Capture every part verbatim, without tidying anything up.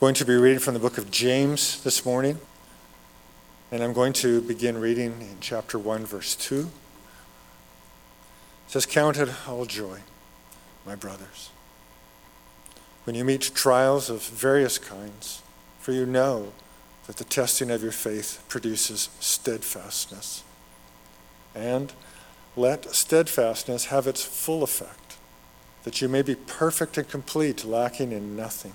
Going to be reading from the book of James this morning, and I'm going to begin reading in chapter one, verse two. It says, "Count it all joy, my brothers, when you meet trials of various kinds, for you know that the testing of your faith produces steadfastness. And let steadfastness have its full effect, that you may be perfect and complete, lacking in nothing.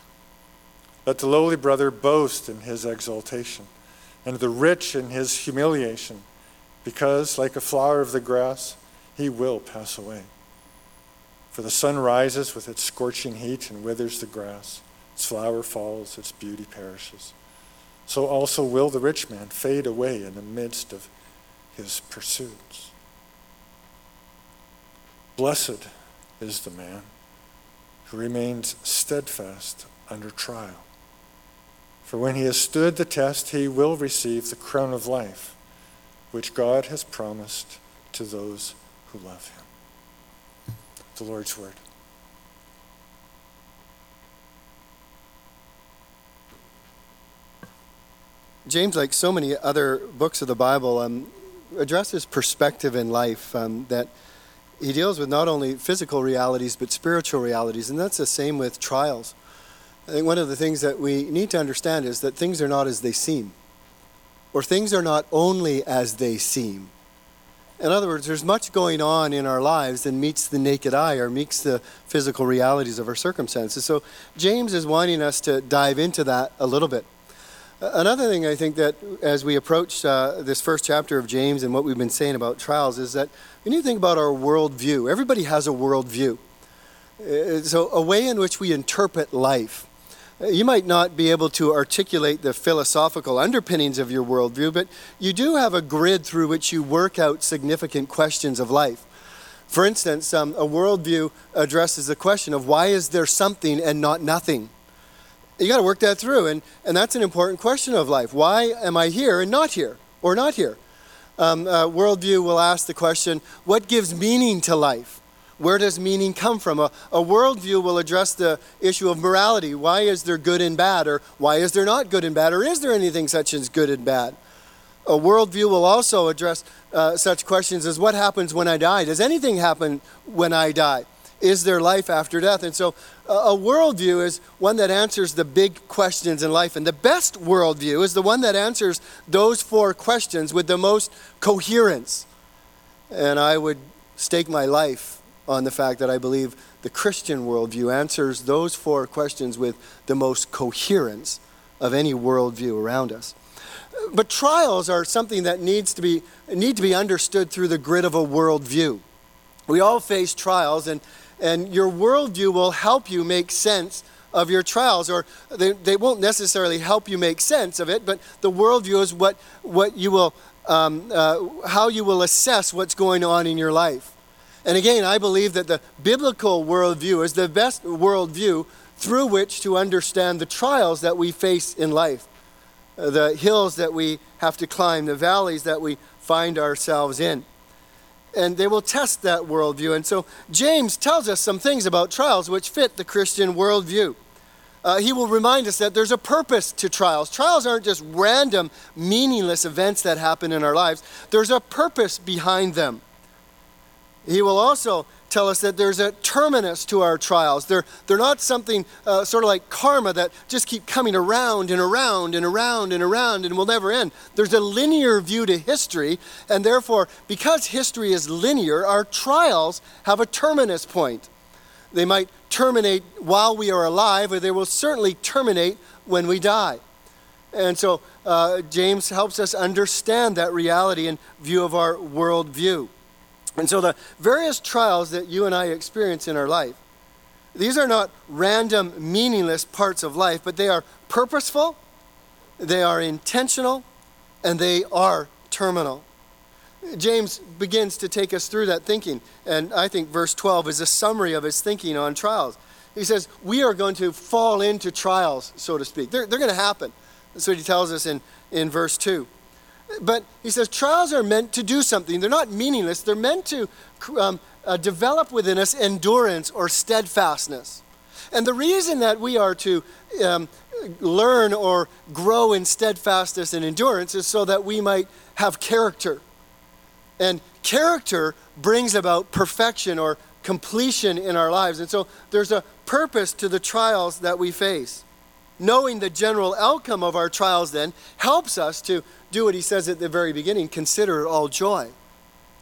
Let the lowly brother boast in his exaltation, and the rich in his humiliation, because, like a flower of the grass, he will pass away. For the sun rises with its scorching heat and withers the grass. Its flower falls, its beauty perishes. So also will the rich man fade away in the midst of his pursuits. Blessed is the man who remains steadfast under trial. For when he has stood the test, he will receive the crown of life, which God has promised to those who love him." The Lord's Word. James, like so many other books of the Bible, um, addresses perspective in life, um, that he deals with not only physical realities, but spiritual realities, and that's the same with trials. I think one of the things that we need to understand is that things are not as they seem, or things are not only as they seem. In other words, there's much going on in our lives than meets the naked eye or meets the physical realities of our circumstances. So James is wanting us to dive into that a little bit. Another thing I think that as we approach uh, this first chapter of James and what we've been saying about trials is that we need to think about our worldview. Everybody has a worldview. So a way in which we interpret life. You might not be able to articulate the philosophical underpinnings of your worldview, but you do have a grid through which you work out significant questions of life. For instance, um, a worldview addresses the question of why is there something and not nothing? You got to work that through, and, and that's an important question of life. Why am I here and not here, or not here? Um, a worldview will ask the question, what gives meaning to life? Where does meaning come from? A, a worldview will address the issue of morality. Why is there good and bad? Or why is there not good and bad? Or is there anything such as good and bad? A worldview will also address uh, such questions as what happens when I die? Does anything happen when I die? Is there life after death? And so a, a worldview is one that answers the big questions in life. And the best worldview is the one that answers those four questions with the most coherence. And I would stake my life on the fact that I believe the Christian worldview answers those four questions with the most coherence of any worldview around us. But trials are something that needs to be need to be understood through the grid of a worldview. We all face trials, and, and your worldview will help you make sense of your trials, or they, they won't necessarily help you make sense of it, but the worldview is what what you will um, uh, how you will assess what's going on in your life. And again, I believe that the biblical worldview is the best worldview through which to understand the trials that we face in life, the hills that we have to climb, the valleys that we find ourselves in. And they will test that worldview. And so James tells us some things about trials which fit the Christian worldview. Uh, he will remind us that there's a purpose to trials. Trials aren't just random, meaningless events that happen in our lives. There's a purpose behind them. He will also tell us that there's a terminus to our trials. They're, they're not something uh, sort of like karma that just keep coming around and around and around and around and will never end. There's a linear view to history, and therefore, because history is linear, our trials have a terminus point. They might terminate while we are alive, or they will certainly terminate when we die. And so uh, James helps us understand that reality in view of our worldview. And so the various trials that you and I experience in our life These are not random, meaningless parts of life, but they are purposeful, they are intentional, and they are terminal. James begins to take us through that thinking, and I think verse twelve is a summary of his thinking on trials. He says, we are going to fall into trials, so to speak. They're, they're going to happen. That's what he tells us in, in verse two. But he says, trials are meant to do something. They're not meaningless. They're meant to um, uh, develop within us endurance or steadfastness. And the reason that we are to um, learn or grow in steadfastness and endurance is so that we might have character. And character brings about perfection or completion in our lives. And so there's a purpose to the trials that we face. Knowing the general outcome of our trials then helps us to do what he says at the very beginning, consider it all joy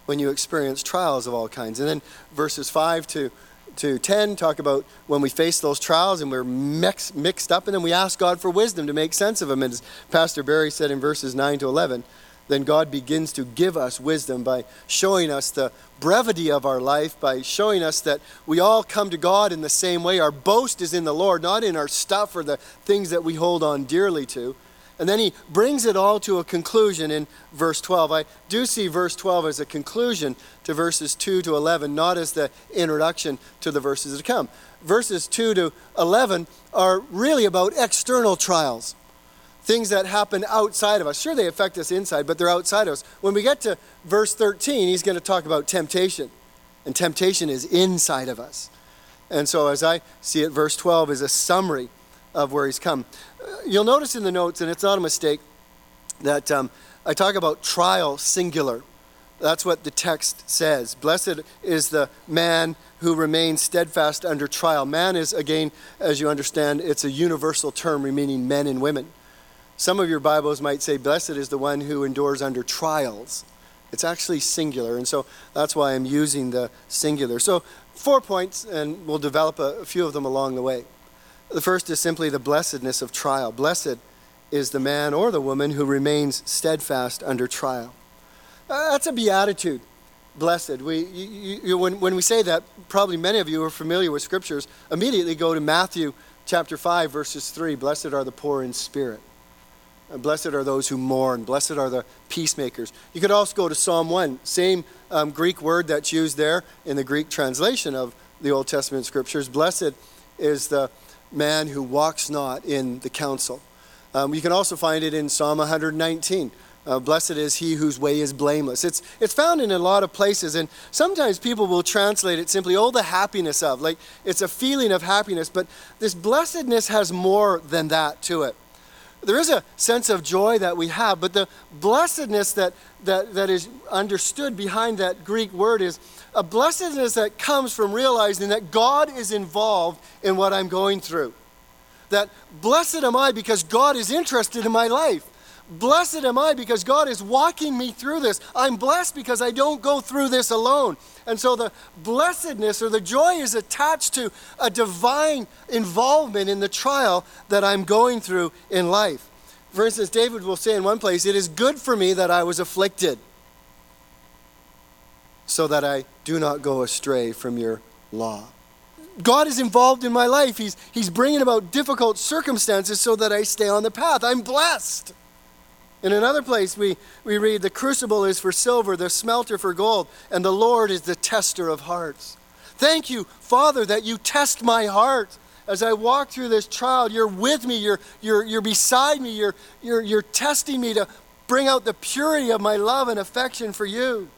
when you experience trials of all kinds. And then verses five to, to ten talk about when we face those trials and we're mix, mixed up, and then we ask God for wisdom to make sense of them. And as Pastor Barry said in verses nine to eleven, then God begins to give us wisdom by showing us the brevity of our life, by showing us that we all come to God in the same way. Our boast is in the Lord, not in our stuff or the things that we hold on dearly to. And then he brings it all to a conclusion in verse twelve. I do see verse twelve as a conclusion to verses two to eleven, not as the introduction to the verses to come. Verses two to eleven are really about external trials. Things that happen outside of us. Sure, they affect us inside, but they're outside of us. When we get to verse thirteen, he's going to talk about temptation. And temptation is inside of us. And so as I see it, verse twelve is a summary of where he's come. You'll notice in the notes, and it's not a mistake, that um, I talk about trial singular. That's what the text says. Blessed is the man who remains steadfast under trial. Man is, again, as you understand, it's a universal term meaning men and women. Some of your Bibles might say, blessed is the one who endures under trials. It's actually singular, and so that's why I'm using the singular. So four points, and we'll develop a, a few of them along the way. The first is simply the blessedness of trial. Blessed is the man or the woman who remains steadfast under trial. Uh, that's a beatitude, blessed. We, you, you, when, when we say that, probably many of you are familiar with scriptures. Immediately go to Matthew chapter five, verses three. Blessed are the poor in spirit. Blessed are those who mourn. Blessed are the peacemakers. You could also go to Psalm one, same um, Greek word that's used there in the Greek translation of the Old Testament scriptures. Blessed is the man who walks not in the counsel. Um, you can also find it in Psalm one nineteen. Uh, blessed is he whose way is blameless. It's it's found in a lot of places, and sometimes people will translate it simply, oh, the happiness of. Like, it's a feeling of happiness, but this blessedness has more than that to it. There is a sense of joy that we have, but the blessedness that, that, that is understood behind that Greek word is a blessedness that comes from realizing that God is involved in what I'm going through. That blessed am I because God is interested in my life. Blessed am I because God is walking me through this. I'm blessed because I don't go through this alone. And so the blessedness or the joy is attached to a divine involvement in the trial that I'm going through in life. For instance, David will say in one place, it is good for me that I was afflicted so that I do not go astray from your law. God is involved in my life. He's, he's bringing about difficult circumstances so that I stay on the path. I'm blessed. In another place, we, we read, the crucible is for silver, the smelter for gold, and the Lord is the tester of hearts. Thank you, Father, that you test my heart. As I walk through this trial, you're with me, you're, you're, you're beside me, you're, you're, you're testing me to bring out the purity of my love and affection for you.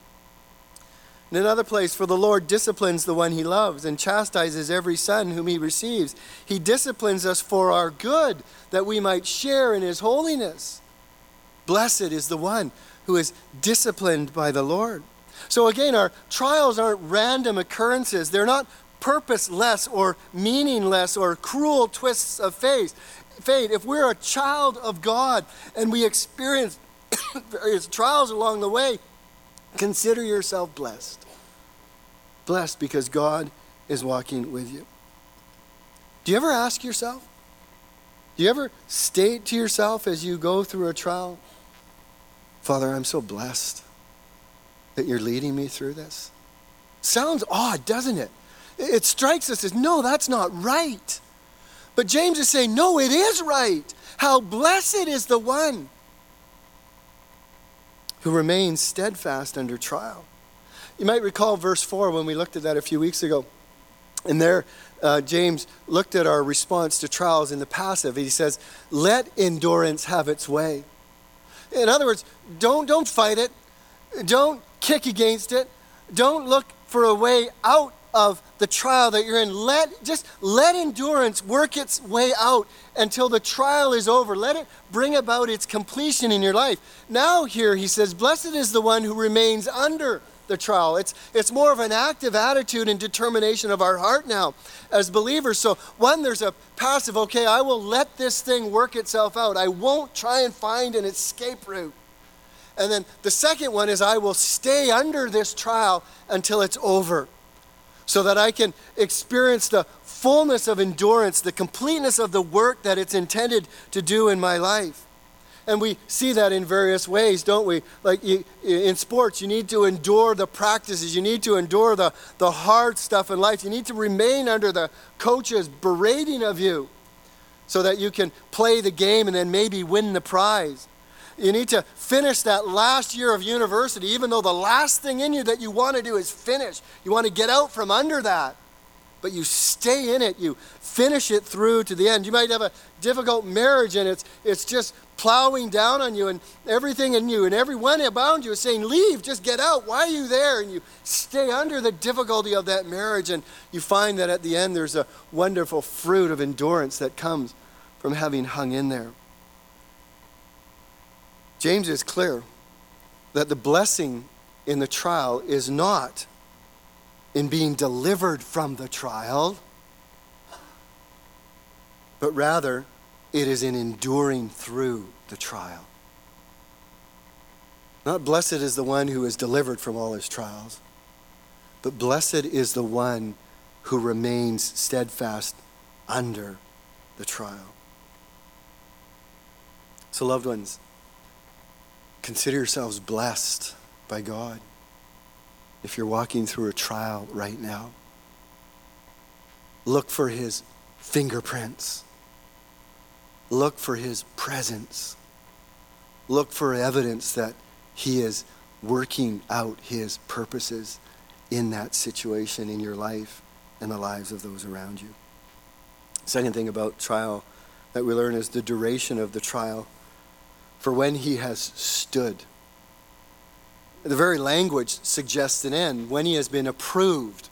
In another place, for the Lord disciplines the one he loves and chastises every son whom he receives. He disciplines us for our good, that we might share in his holiness. Blessed is the one who is disciplined by the Lord. So again, our trials aren't random occurrences. They're not purposeless or meaningless or cruel twists of fate. If we're a child of God and we experience various trials along the way, consider yourself blessed. Blessed because God is walking with you. Do you ever ask yourself? Do you ever state to yourself as you go through a trial, Father, I'm so blessed that you're leading me through this? Sounds odd, doesn't it? it strikes us as, no, that's not right. But James is saying, no, it is right. How blessed is the one who remains steadfast under trial. You might recall verse four when we looked at that a few weeks ago. And there, uh, James looked at our response to trials in the passive. He says, let endurance have its way. In other words, don't, don't fight it. Don't kick against it. Don't look for a way out of the trial that you're in. Let just let endurance work its way out until the trial is over. Let it bring about its completion in your life. Now here he says, blessed is the one who remains under the trial. It's it's more of an active attitude and determination of our heart now as believers. So one, there's a passive, okay, I will let this thing work itself out. I won't try and find an escape route. And then the second one is I will stay under this trial until it's over, so that I can experience the fullness of endurance, the completeness of the work that it's intended to do in my life. And we see that in various ways, don't we? Like you, in sports, you need to endure the practices. You need to endure the, the hard stuff in life. You need to remain under the coach's berating of you so that you can play the game and then maybe win the prize. You need to finish that last year of university, even though the last thing in you that you want to do is finish. You want to get out from under that, but you stay in it. You finish it through to the end. You might have a difficult marriage, and it's it's just plowing down on you, and everything in you and everyone around you is saying, leave, just get out. Why are you there? And you stay under the difficulty of that marriage, and you find that at the end there's a wonderful fruit of endurance that comes from having hung in there. James is clear that the blessing in the trial is not in being delivered from the trial, but rather it is in enduring through the trial. Not blessed is the one who is delivered from all his trials, but blessed is the one who remains steadfast under the trial. So, loved ones, consider yourselves blessed by God if you're walking through a trial right now. Look for his fingerprints. Look for his presence. Look for evidence that he is working out his purposes in that situation, in your life, and the lives of those around you. Second thing about trial that we learn is the duration of the trial. For when he has stood. The very language suggests an end, when he has been approved.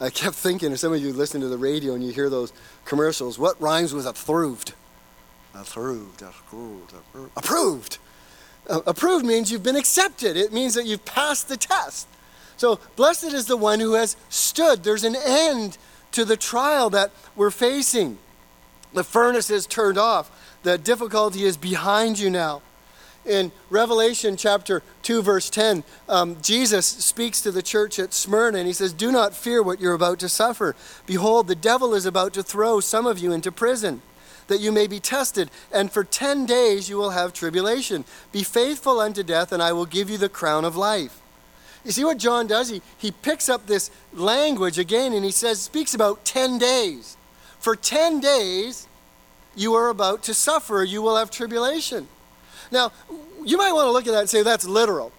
I kept thinking, if some of you listen to the radio and you hear those commercials, what rhymes with approved? Approved, approved, approved. Approved, uh, approved means you've been accepted. It means that you've passed the test. So blessed is the one who has stood. There's an end to the trial that we're facing. The furnace is turned off. The difficulty is behind you now. In Revelation chapter two, verse ten, um, Jesus speaks to the church at Smyrna, and he says, do not fear what you're about to suffer. Behold, the devil is about to throw some of you into prison, that you may be tested, and for ten days you will have tribulation. Be faithful unto death, and I will give you the crown of life. You see what John does? He, he picks up this language again, and he says, speaks about ten days. For ten days, you are about to suffer, you will have tribulation. Now, you might want to look at that and say, that's literal.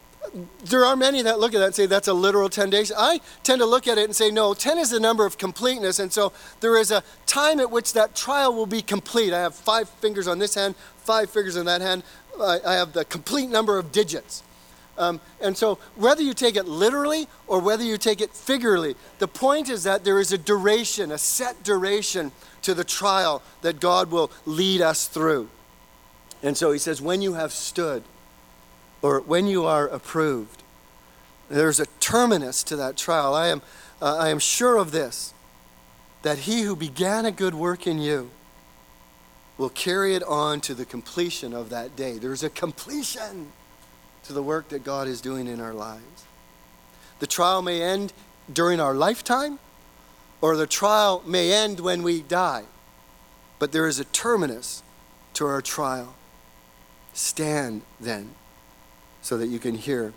There are many that look at that and say, that's a literal ten days. I tend to look at it and say, no, ten is the number of completeness, and so there is a time at which that trial will be complete. I have five fingers on this hand, five fingers on that hand. I, I have the complete number of digits. Um, and so whether you take it literally or whether you take it figuratively, the point is that there is a duration, a set duration to the trial that God will lead us through. And so he says, when you have stood, or when you are approved, there's a terminus to that trial. I am, uh, I am sure of this, that he who began a good work in you will carry it on to the completion of that day. There's a completion to the work that God is doing in our lives. The trial may end during our lifetime, or the trial may end when we die. But there is a terminus to our trial. Stand then, so that you can hear,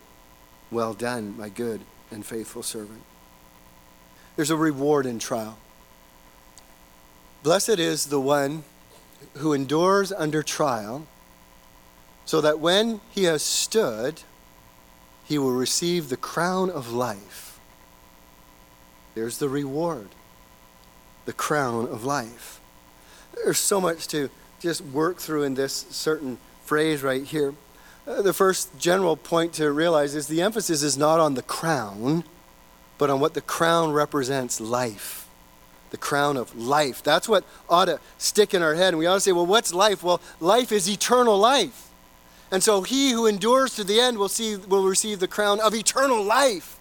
well done, my good and faithful servant. There's a reward in trial. Blessed is the one who endures under trial, so that when he has stood, he will receive the crown of life. There's the reward, the crown of life. There's so much to just work through in this certain phrase right here. Uh, the first general point to realize is the emphasis is not on the crown, but on what the crown represents, life. The crown of life. That's what ought to stick in our head. And we ought to say, well, what's life? Well, life is eternal life. And so he who endures to the end will see, will receive the crown of eternal life.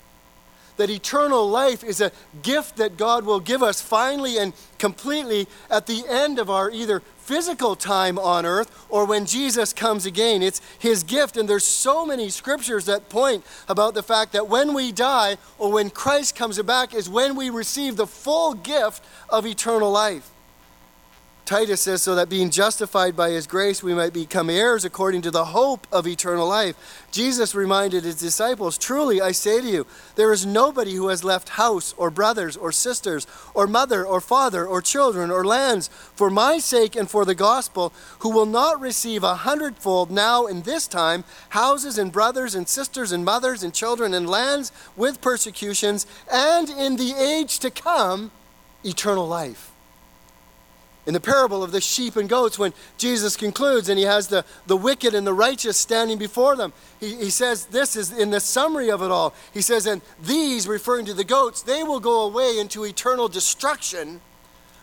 That eternal life is a gift that God will give us finally and completely at the end of our either physical time on earth or when Jesus comes again. It's his gift. And there's so many scriptures that point about the fact that when we die or when Christ comes back is when we receive the full gift of eternal life. Titus says, so that being justified by his grace, we might become heirs according to the hope of eternal life. Jesus reminded his disciples, truly I say to you, there is nobody who has left house or brothers or sisters or mother or father or children or lands for my sake and for the gospel who will not receive a hundredfold now in this time houses and brothers and sisters and mothers and children and lands with persecutions and in the age to come, eternal life. In the parable of the sheep and goats, when Jesus concludes and he has the, the wicked and the righteous standing before them, he, he says this is in the summary of it all. He says, and these, referring to the goats, they will go away into eternal destruction,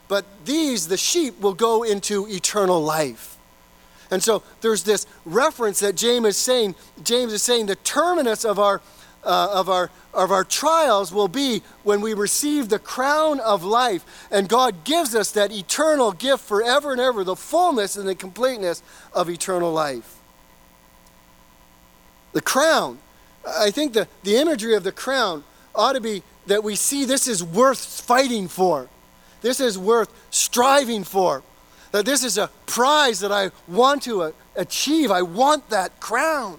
but these, the sheep, will go into eternal life. And so there's this reference that James is saying, James is saying the terminus of our Uh, of our of our trials will be when we receive the crown of life, and God gives us that eternal gift forever and ever, the fullness and the completeness of eternal life. The crown, I think the, the imagery of the crown ought to be that we see this is worth fighting for. This is worth striving for. That this is a prize that I want to achieve. I want that crown.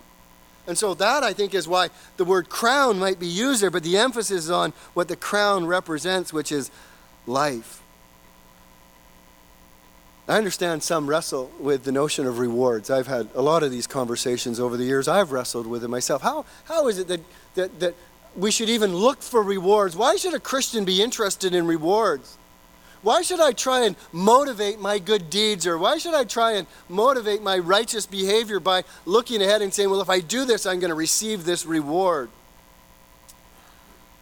And so that, I think, is why the word crown might be used there, but the emphasis is on what the crown represents, which is life. I understand some wrestle with the notion of rewards. I've had a lot of these conversations over the years. I've wrestled with it myself. How, how is it that, that, that we should even look for rewards? Why should a Christian be interested in rewards? Why should I try and motivate my good deeds, or why should I try and motivate my righteous behavior by looking ahead and saying, well, if I do this, I'm going to receive this reward?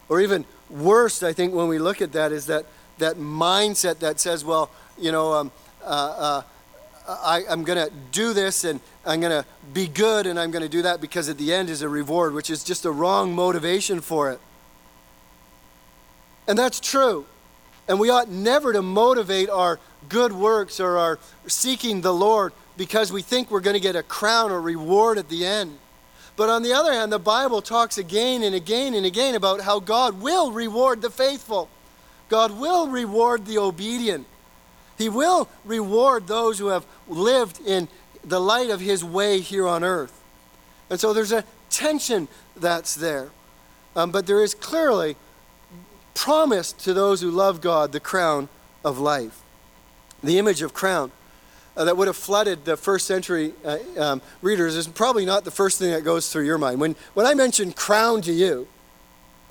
Or even worse, I think, when we look at that, is that, that mindset that says, well, you know, um, uh, uh, I, I'm going to do this and I'm going to be good and I'm going to do that because at the end is a reward, which is just a wrong motivation for it. And that's true. And we ought never to motivate our good works or our seeking the Lord because we think we're going to get a crown or reward at the end. But on the other hand, the Bible talks again and again and again about how God will reward the faithful. God will reward the obedient. He will reward those who have lived in the light of his way here on earth. And so there's a tension that's there. Um, but there is clearly promised to those who love God the crown of life. The image of crown uh, that would have flooded the first century uh, um, readers is probably not the first thing that goes through your mind. When, when I mention crown to you,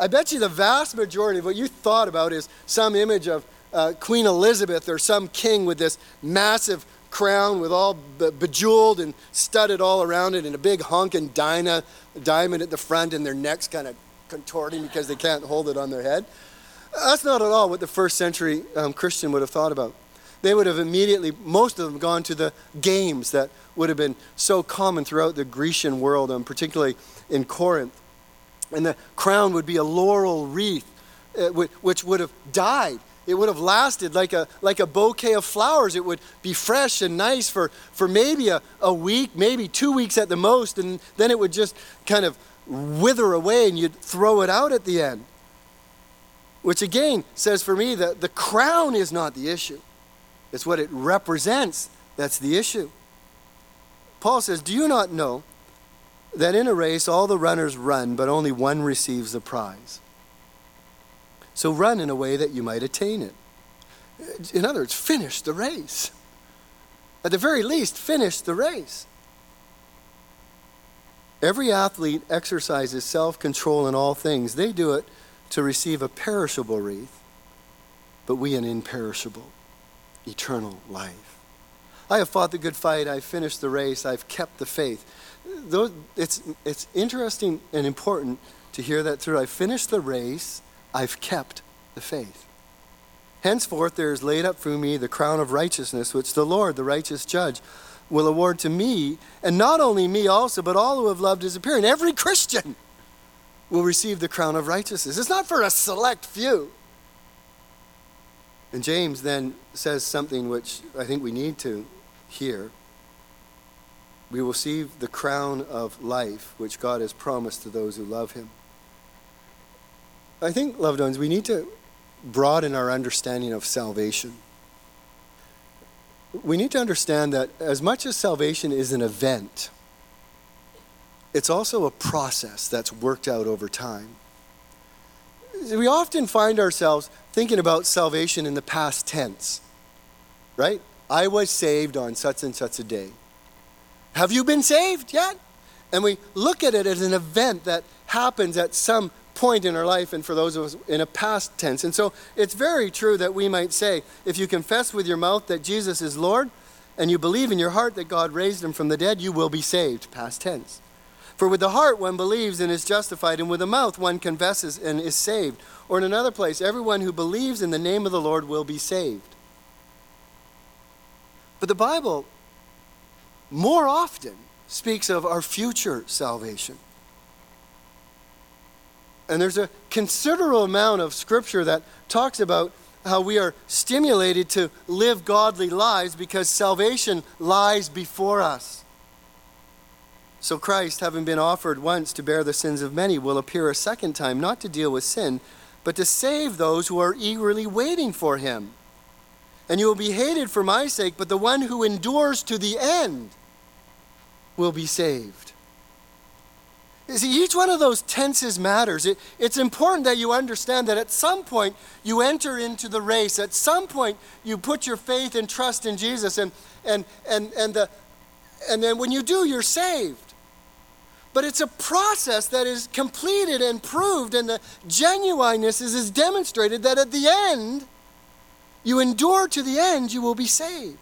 I bet you the vast majority of what you thought about is some image of uh, Queen Elizabeth or some king with this massive crown with all be- bejeweled and studded all around it and a big honking dyna, diamond at the front and their necks kind of contorting because they can't hold it on their head. That's not at all what the first century um, Christian would have thought about. They would have immediately, most of them, gone to the games that would have been so common throughout the Grecian world, um, particularly in Corinth. And the crown would be a laurel wreath, uh, which would have died. It would have lasted like a like a bouquet of flowers. It would be fresh and nice for, for maybe a, a week, maybe two weeks at the most, and then it would just kind of wither away and you'd throw it out at the end. Which again says for me that the crown is not the issue. It's what it represents that's the issue. Paul says, do you not know that in a race all the runners run, but only one receives the prize? So run in a way that you might attain it. In other words, finish the race. At the very least, finish the race. Every athlete exercises self-control in all things. They do it to receive a perishable wreath, but we an imperishable, eternal life. I have fought the good fight. I've finished the race. I've kept the faith. Though it's, it's interesting and important to hear that through. I've finished the race. I've kept the faith. Henceforth there is laid up for me the crown of righteousness, which the Lord, the righteous judge, will award to me, and not only me also, but all who have loved his appearing. Every Christian will receive the crown of righteousness. It's not for a select few. And James then says something which I think we need to hear. We will receive the crown of life, which God has promised to those who love him. I think, loved ones, we need to broaden our understanding of salvation. We need to understand that as much as salvation is an event, it's also a process that's worked out over time. We often find ourselves thinking about salvation in the past tense, right? I was saved on such and such a day. Have you been saved yet? And we look at it as an event that happens at some point in our life, and for those of us in a past tense. And so it's very true that we might say, if you confess with your mouth that Jesus is Lord, and you believe in your heart that God raised him from the dead, you will be saved, past tense. For with the heart one believes and is justified, and with the mouth one confesses and is saved. Or in another place, everyone who believes in the name of the Lord will be saved. But the Bible more often speaks of our future salvation. And there's a considerable amount of scripture that talks about how we are stimulated to live godly lives because salvation lies before us. So Christ, having been offered once to bear the sins of many, will appear a second time, not to deal with sin, but to save those who are eagerly waiting for him. And you will be hated for my sake, but the one who endures to the end will be saved. You see, each one of those tenses matters. It, it's important that you understand that at some point you enter into the race. At some point you put your faith and trust in Jesus, and and and and the and then when you do, you're saved. But it's a process that is completed and proved, and the genuineness is, is demonstrated that at the end, you endure to the end, you will be saved.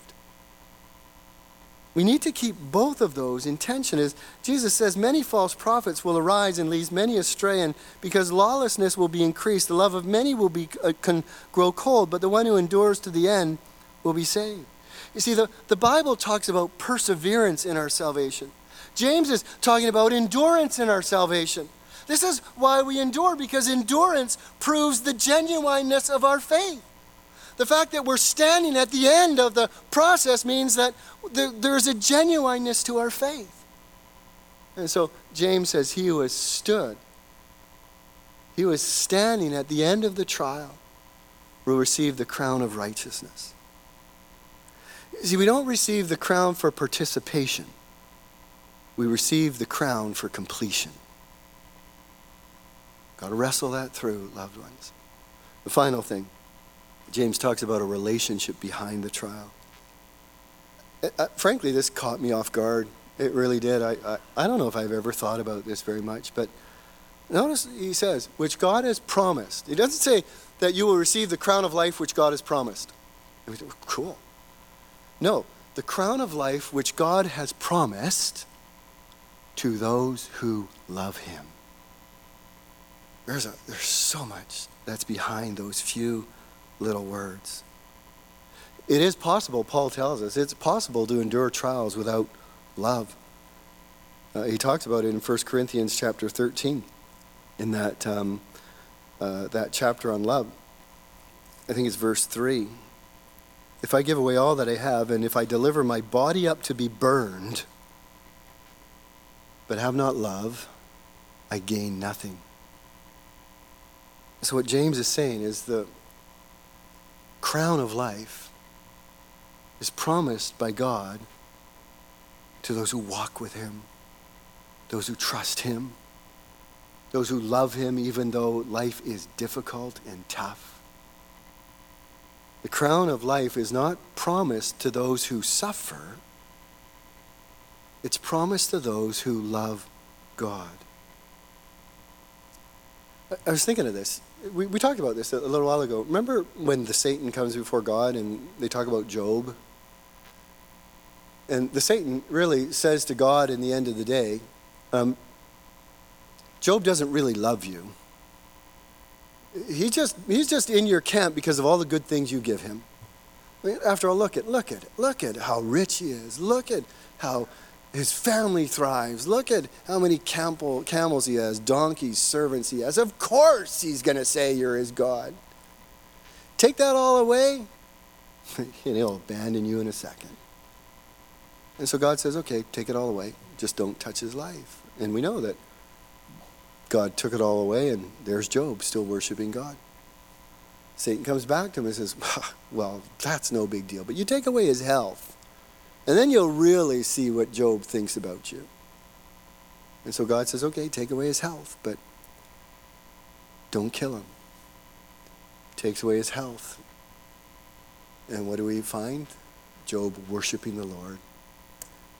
We need to keep both of those in tension. As Jesus says, many false prophets will arise and lead many astray, and because lawlessness will be increased, the love of many will be uh, can grow cold, but the one who endures to the end will be saved. You see, the, the Bible talks about perseverance in our salvation. James is talking about endurance in our salvation. This is why we endure, because endurance proves the genuineness of our faith. The fact that we're standing at the end of the process means that there, there's a genuineness to our faith. And so James says, he who has stood, he who is standing at the end of the trial, will receive the crown of righteousness. See, we don't receive the crown for participation. We receive the crown for completion. Got to wrestle that through, loved ones. The final thing. James talks about a relationship behind the trial. Uh, frankly, this caught me off guard. It really did. I, I I don't know if I've ever thought about this very much, but notice he says, which God has promised. He doesn't say that you will receive the crown of life which God has promised. We think, cool. No, the crown of life which God has promised to those who love him. There's a, there's so much that's behind those few little words. It is possible, Paul tells us, it's possible to endure trials without love. Uh, he talks about it in First Corinthians chapter thirteen, in that um, uh, that chapter on love. I think it's verse three. If I give away all that I have, and if I deliver my body up to be burned, but have not love, I gain nothing. So what James is saying is the crown of life is promised by God to those who walk with him, those who trust him, those who love him even though life is difficult and tough. The crown of life is not promised to those who suffer. It's promised to those who love God. I was thinking of this. We, we talked about this a little while ago. Remember when the Satan comes before God and they talk about Job? And the Satan really says to God in the end of the day, um, Job doesn't really love you. He just he's just in your camp because of all the good things you give him. I mean, after all, look at look at look at how rich he is. Look at how his family thrives. Look at how many camel, camels he has, donkeys, servants he has. Of course, he's going to say you're his God. Take that all away, and he'll abandon you in a second. And so God says, okay, take it all away. Just don't touch his life. And we know that God took it all away, and there's Job still worshiping God. Satan comes back to him and says, well, that's no big deal. But you take away his health, and then you'll really see what Job thinks about you. And so God says, okay, take away his health, but don't kill him. Takes away his health. And what do we find? Job worshiping the Lord.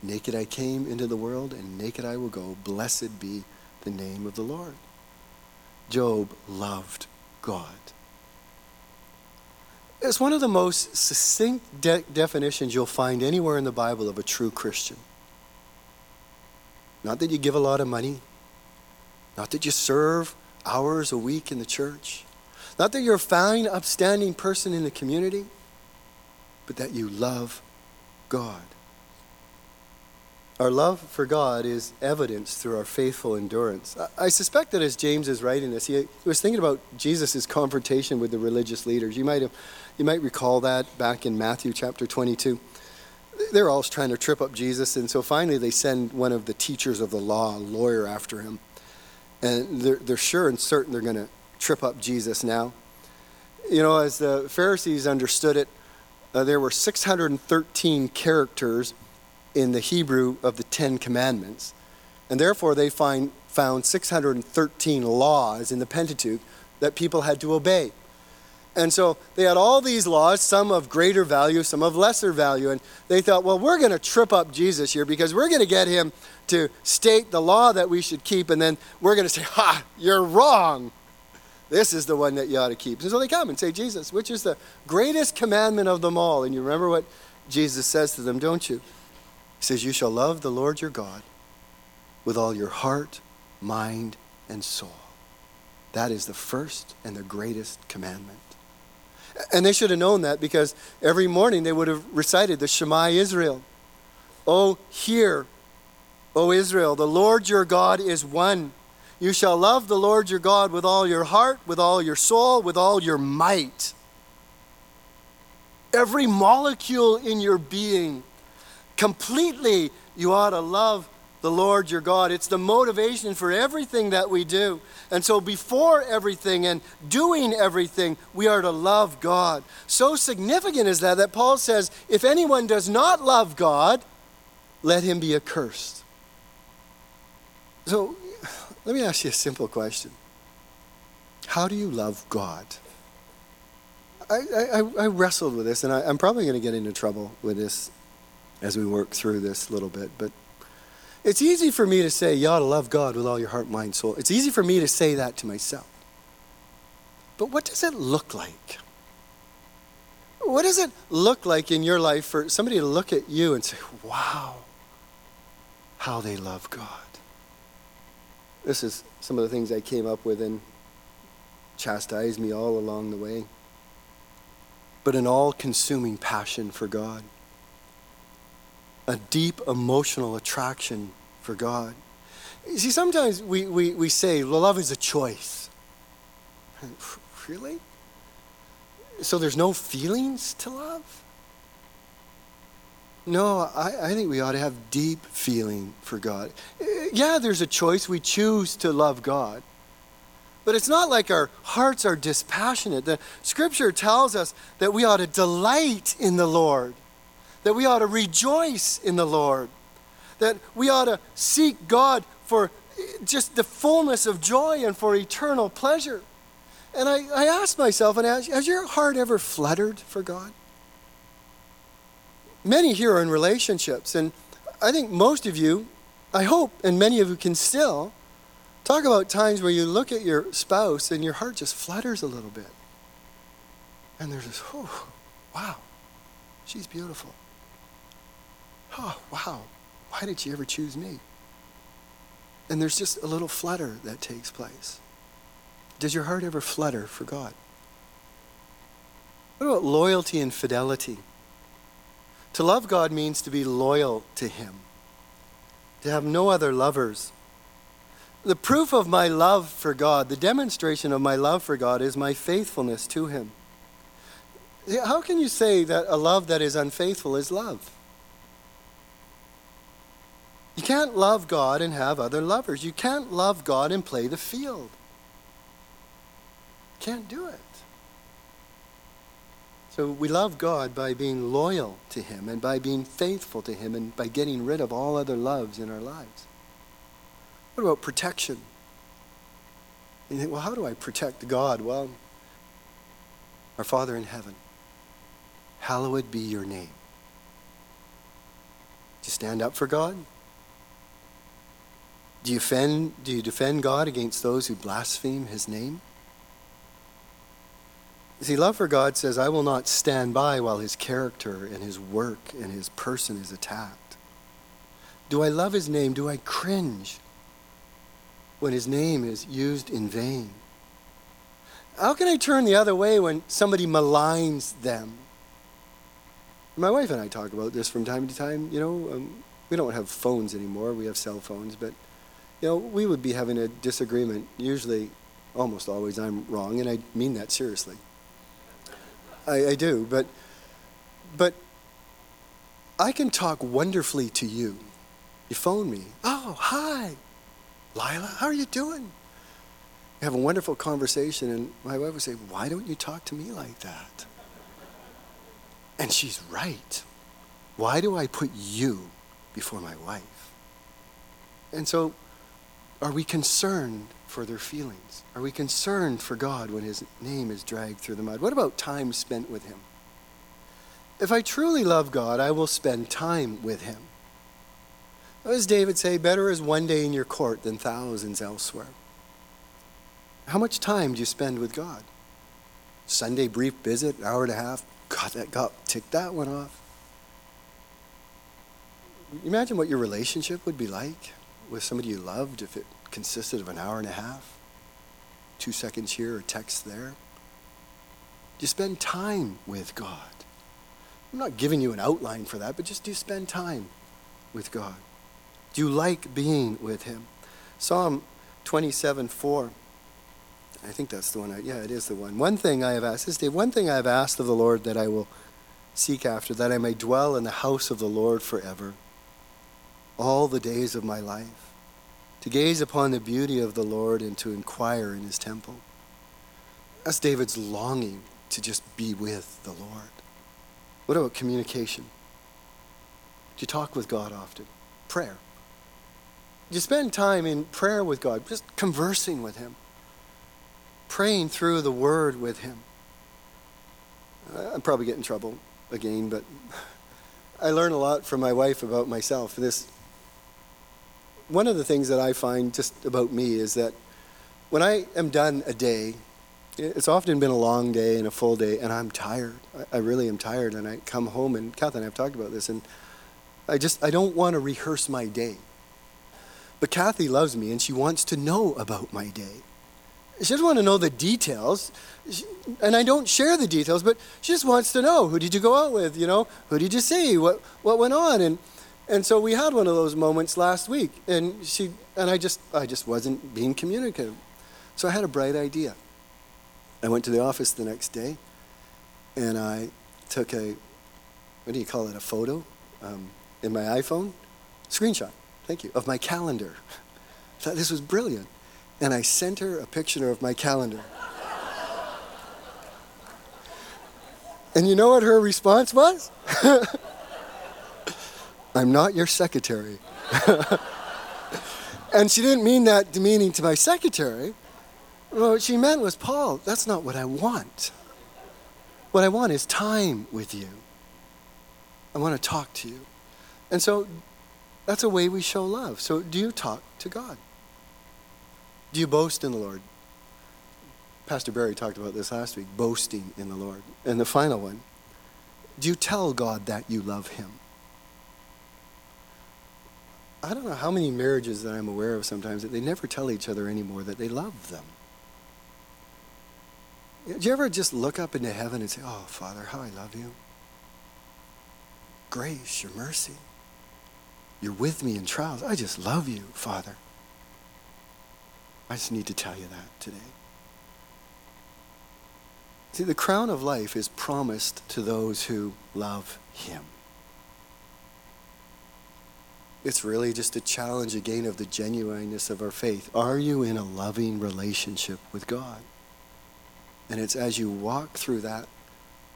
Naked I came into the world, and naked I will go. Blessed be the name of the Lord. Job loved God. It's one of the most succinct de- definitions you'll find anywhere in the Bible of a true Christian. Not that you give a lot of money. Not that you serve hours a week in the church. Not that you're a fine, upstanding person in the community. But that you love God. Our love for God is evidenced through our faithful endurance. I suspect that as James is writing this, he was thinking about Jesus' confrontation with the religious leaders. You might have, you might recall that back in Matthew chapter twenty-two. They're always trying to trip up Jesus, and so finally they send one of the teachers of the law, a lawyer, after him. And they're, they're sure and certain they're going to trip up Jesus now. You know, as the Pharisees understood it, uh, there were six hundred thirteen characters in the Hebrew of the Ten Commandments. And therefore they find found six hundred thirteen laws in the Pentateuch that people had to obey. And so they had all these laws, some of greater value, some of lesser value. And they thought, well, we're going to trip up Jesus here because we're going to get him to state the law that we should keep. And then we're going to say, ha, you're wrong. This is the one that you ought to keep. And so they come and say, Jesus, which is the greatest commandment of them all? And you remember what Jesus says to them, don't you? He says, you shall love the Lord your God with all your heart, mind, and soul. That is the first and the greatest commandment. And they should have known that because every morning they would have recited the Shema Israel. Oh, hear, O Israel, the Lord your God is one. You shall love the Lord your God with all your heart, with all your soul, with all your might. Every molecule in your being, completely, you ought to love the Lord your God. It's the motivation for everything that we do. And so before everything and doing everything, we are to love God. So significant is that that Paul says, if anyone does not love God, let him be accursed. So let me ask you a simple question. How do you love God? I, I, I wrestled with this, and I, I'm probably going to get into trouble with this as we work through this a little bit. But it's easy for me to say, you ought to love God with all your heart, mind, soul. It's easy for me to say that to myself. But what does it look like? What does it look like in your life for somebody to look at you and say, wow, how they love God? This is some of the things I came up with and chastised me all along the way. But an all-consuming passion for God. A deep emotional attraction for God. You see, sometimes we, we, we say, well, love is a choice. Really? So there's no feelings to love? No, I, I think we ought to have deep feeling for God. Yeah, there's a choice. We choose to love God. But it's not like our hearts are dispassionate. The Scripture tells us that we ought to delight in the Lord. That we ought to rejoice in the Lord, that we ought to seek God for just the fullness of joy and for eternal pleasure. And I, I asked myself, and asked, has your heart ever fluttered for God? Many here are in relationships, and I think most of you, I hope, and many of you can still, talk about times where you look at your spouse and your heart just flutters a little bit. And there's this, oh, wow, she's beautiful. Oh, wow, why did she ever choose me? And there's just a little flutter that takes place. Does your heart ever flutter for God? What about loyalty and fidelity? To love God means to be loyal to Him, to have no other lovers. The proof of my love for God, the demonstration of my love for God, is my faithfulness to Him. How can you say that a love that is unfaithful is love? You can't love God and have other lovers. You can't love God and play the field. Can't do it. So we love God by being loyal to Him and by being faithful to Him and by getting rid of all other loves in our lives. What about protection? And you think, well, how do I protect God? Well, our Father in heaven, hallowed be your name. Do you stand up for God? Do you defend, do you defend God against those who blaspheme His name? See, love for God says, I will not stand by while His character and His work and His person is attacked. Do I love His name? Do I cringe when His name is used in vain? How can I turn the other way when somebody maligns them? My wife and I talk about this from time to time. You know, um, we don't have phones anymore. We have cell phones. But, you know, we would be having a disagreement. Usually, almost always, I'm wrong. And I mean that seriously. I, I do. But, but I can talk wonderfully to you. You phone me. Oh, hi, Lila. How are you doing? We have a wonderful conversation. And my wife would say, why don't you talk to me like that? And she's right. Why do I put you before my wife? And so, are we concerned for their feelings? Are we concerned for God when His name is dragged through the mud? What about time spent with Him? If I truly love God, I will spend time with Him. What does David say? Better is one day in your court than thousands elsewhere. How much time do you spend with God? Sunday brief visit, an hour and a half. God, that got, tick that one off. Imagine what your relationship would be like with somebody you loved if it consisted of an hour and a half, two seconds here, a text there. Do you spend time with God? I'm not giving you an outline for that, but just do you spend time with God? Do you like being with Him? Psalm twenty-seven four. I think that's the one. I, yeah, it is the one. One thing I have asked, this day, one thing I have asked of the Lord that I will seek after, that I may dwell in the house of the Lord forever, all the days of my life, to gaze upon the beauty of the Lord and to inquire in His temple. That's David's longing to just be with the Lord. What about communication? Do you talk with God often? Prayer. Do you spend time in prayer with God, just conversing with Him? Praying through the Word with Him. I'm probably getting in trouble again, but I learn a lot from my wife about myself. This, one of the things that I find just about me is that when I am done a day, it's often been a long day and a full day, and I'm tired. I really am tired, and I come home, and Kath and I have talked about this, and I just, I don't want to rehearse my day. But Kathy loves me, and she wants to know about my day. She doesn't want to know the details, and I don't share the details, but she just wants to know, who did you go out with, you know? Who did you see? What what went on? And and so we had one of those moments last week, and she and I just I just wasn't being communicative. So I had a bright idea. I went to the office the next day, and I took a, what do you call it, a photo um, in my iPhone? Screenshot, thank you, of my calendar. I thought this was brilliant. And I sent her a picture of my calendar. And you know what her response was? I'm not your secretary. And she didn't mean that demeaning to my secretary. What she meant was, Paul, that's not what I want. What I want is time with you. I want to talk to you. And so that's a way we show love. So do you talk to God? Do you boast in the Lord? Pastor Barry talked about this last week, boasting in the Lord. And the final one, do you tell God that you love him? I don't know how many marriages that I'm aware of sometimes that they never tell each other anymore that they love them. Do you ever just look up into heaven and say, oh, Father, how I love you. Grace, your mercy. You're with me in trials. I just love you, Father. I just need to tell you that today. See, the crown of life is promised to those who love him. It's really just a challenge again of the genuineness of our faith. Are you in a loving relationship with God? And it's as you walk through that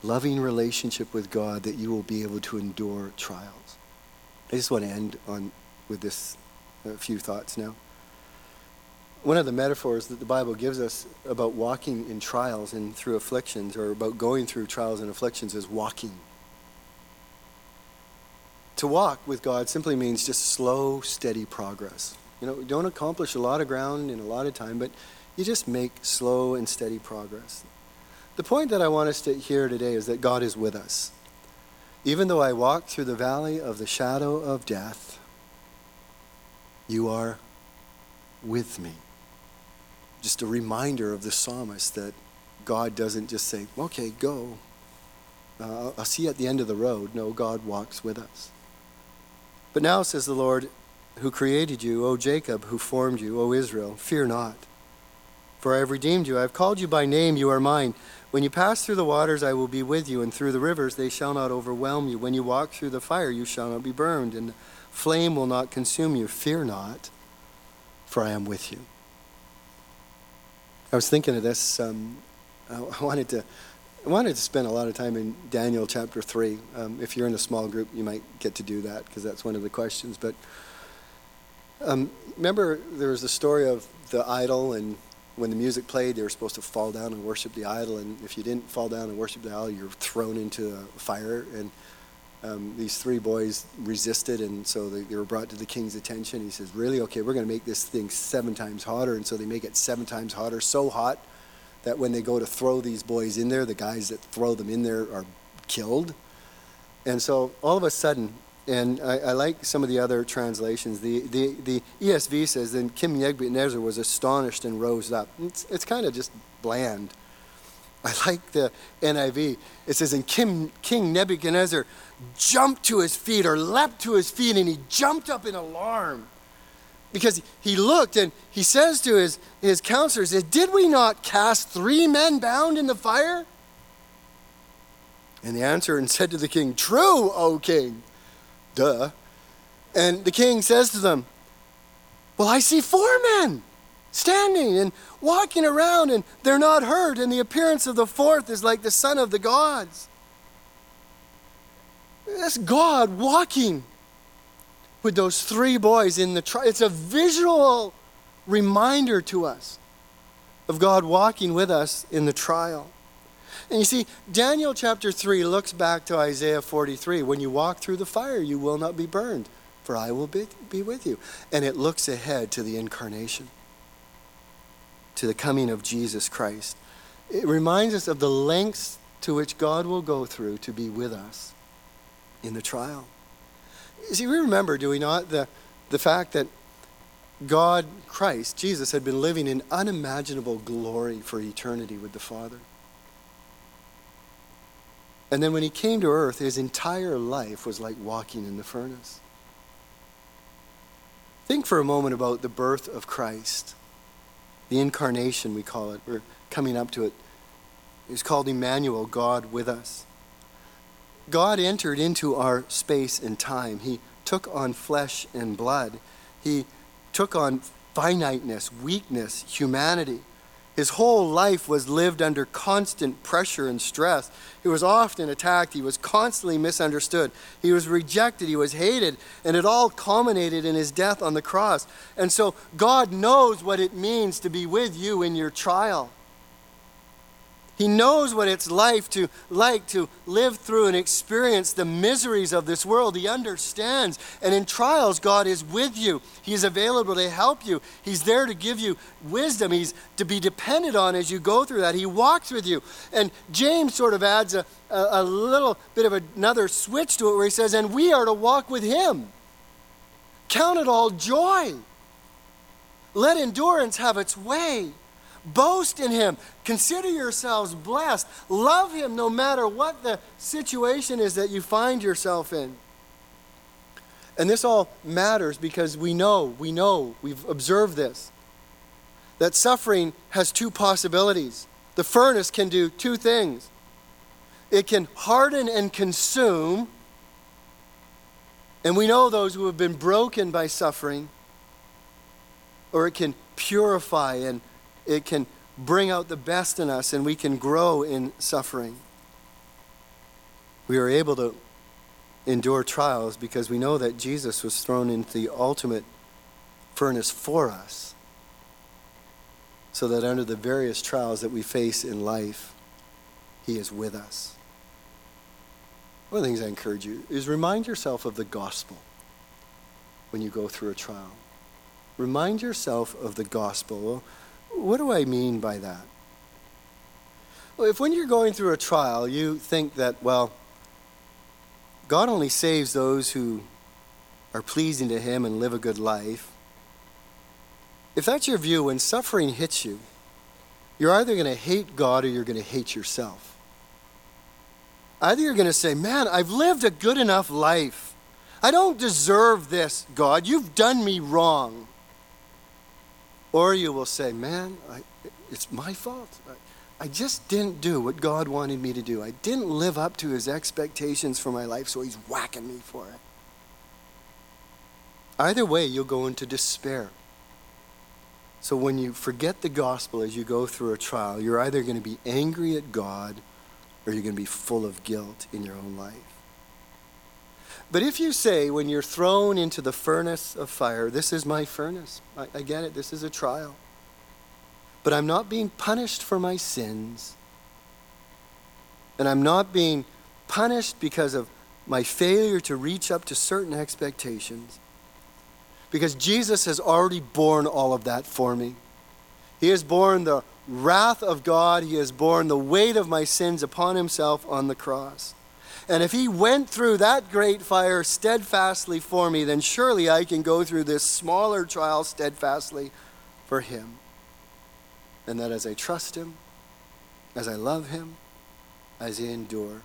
loving relationship with God that you will be able to endure trials. I just want to end on with this a few thoughts now. One of the metaphors that the Bible gives us about walking in trials and through afflictions, or about going through trials and afflictions, is walking. To walk with God simply means just slow, steady progress. You know, we don't accomplish a lot of ground in a lot of time, but you just make slow and steady progress. The point that I want us to hear today is that God is with us. Even though I walk through the valley of the shadow of death, you are with me. Just a reminder of the psalmist that God doesn't just say, okay, go. Uh, I'll see you at the end of the road. No, God walks with us. But now, says the Lord, who created you, O Jacob, who formed you, O Israel, fear not, for I have redeemed you. I have called you by name, you are mine. When you pass through the waters, I will be with you, and through the rivers, they shall not overwhelm you. When you walk through the fire, you shall not be burned, and flame will not consume you. Fear not, for I am with you. I was thinking of this. Um, I wanted to... I wanted to spend a lot of time in Daniel chapter three. Um, if you're in a small group, you might get to do that because that's one of the questions. But um, remember, there was the story of the idol, and when the music played, they were supposed to fall down and worship the idol. And if you didn't fall down and worship the idol, you were thrown into a fire. And um, these three boys resisted, and so they, they were brought to the king's attention. He says, really? Okay, we're going to make this thing seven times hotter. And so they make it seven times hotter, so hot that when they go to throw these boys in there, the guys that throw them in there are killed. And so all of a sudden, and I, I like some of the other translations, the, the, the E S V says, then Kim Nebuchadnezzar was astonished and rose up. It's, it's kind of just bland. I like the N I V. It says, and Kim, King Nebuchadnezzar jumped to his feet, or leapt to his feet, and he jumped up in alarm. Because he looked and he says to his, his counselors, did we not cast three men bound in the fire? And they answered and said to the king, true, O king. Duh. And the king says to them, well, I see four men standing and walking around, and they're not hurt, and the appearance of the fourth is like the son of the gods. That's God walking with those three boys in the trial. It's a visual reminder to us of God walking with us in the trial. And you see, Daniel chapter three looks back to Isaiah forty-three. When you walk through the fire, you will not be burned, for I will be, be with you. And it looks ahead to the incarnation, to the coming of Jesus Christ. It reminds us of the lengths to which God will go through to be with us in the trial. See, we remember, do we not, the, the fact that God, Christ, Jesus, had been living in unimaginable glory for eternity with the Father. And then when he came to earth, his entire life was like walking in the furnace. Think for a moment about the birth of Christ, the incarnation, we call it. We're coming up to it. It's called Emmanuel, God with us. God entered into our space and time. He took on flesh and blood. He took on finiteness, weakness, humanity. His whole life was lived under constant pressure and stress. He was often attacked. He was constantly misunderstood. He was rejected. He was hated. And it all culminated in his death on the cross. And so God knows what it means to be with you in your trial. He knows what it's like to, like to live through and experience the miseries of this world. He understands. And in trials, God is with you. He is available to help you. He's there to give you wisdom. He's to be depended on as you go through that. He walks with you. And James sort of adds a, a, a little bit of another switch to it where he says, and we are to walk with him. Count it all joy. Let endurance have its way. Boast in him. Consider yourselves blessed. Love him no matter what the situation is that you find yourself in. And this all matters because we know, we know, we've observed this, that suffering has two possibilities. The furnace can do two things. It can harden and consume. And we know those who have been broken by suffering. Or it can purify and it can bring out the best in us, and we can grow in suffering. We are able to endure trials because we know that Jesus was thrown into the ultimate furnace for us, so that under the various trials that we face in life, he is with us. One of the things I encourage you is remind yourself of the gospel when you go through a trial. Remind yourself of the gospel. What do I mean by that? Well, if when you're going through a trial, you think that, well, God only saves those who are pleasing to him and live a good life. If that's your view, when suffering hits you, you're either going to hate God or you're going to hate yourself. Either you're going to say, man, I've lived a good enough life. I don't deserve this, God. You've done me wrong. Or you will say, man, I, it's my fault. I, I just didn't do what God wanted me to do. I didn't live up to his expectations for my life, so he's whacking me for it. Either way, you'll go into despair. So when you forget the gospel as you go through a trial, you're either going to be angry at God or you're going to be full of guilt in your own life. But if you say, when you're thrown into the furnace of fire, this is my furnace. I, I get it. This is a trial. But I'm not being punished for my sins. And I'm not being punished because of my failure to reach up to certain expectations. Because Jesus has already borne all of that for me. He has borne the wrath of God. He has borne the weight of my sins upon himself on the cross. And if he went through that great fire steadfastly for me, then surely I can go through this smaller trial steadfastly for him. And that as I trust him, as I love him, as I endure,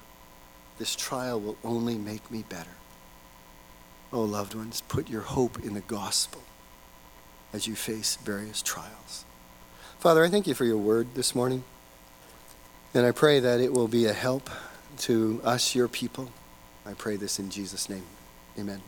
this trial will only make me better. Oh, loved ones, put your hope in the gospel as you face various trials. Father, I thank you for your word this morning. And I pray that it will be a help to us, your people. I pray this in Jesus' name. Amen.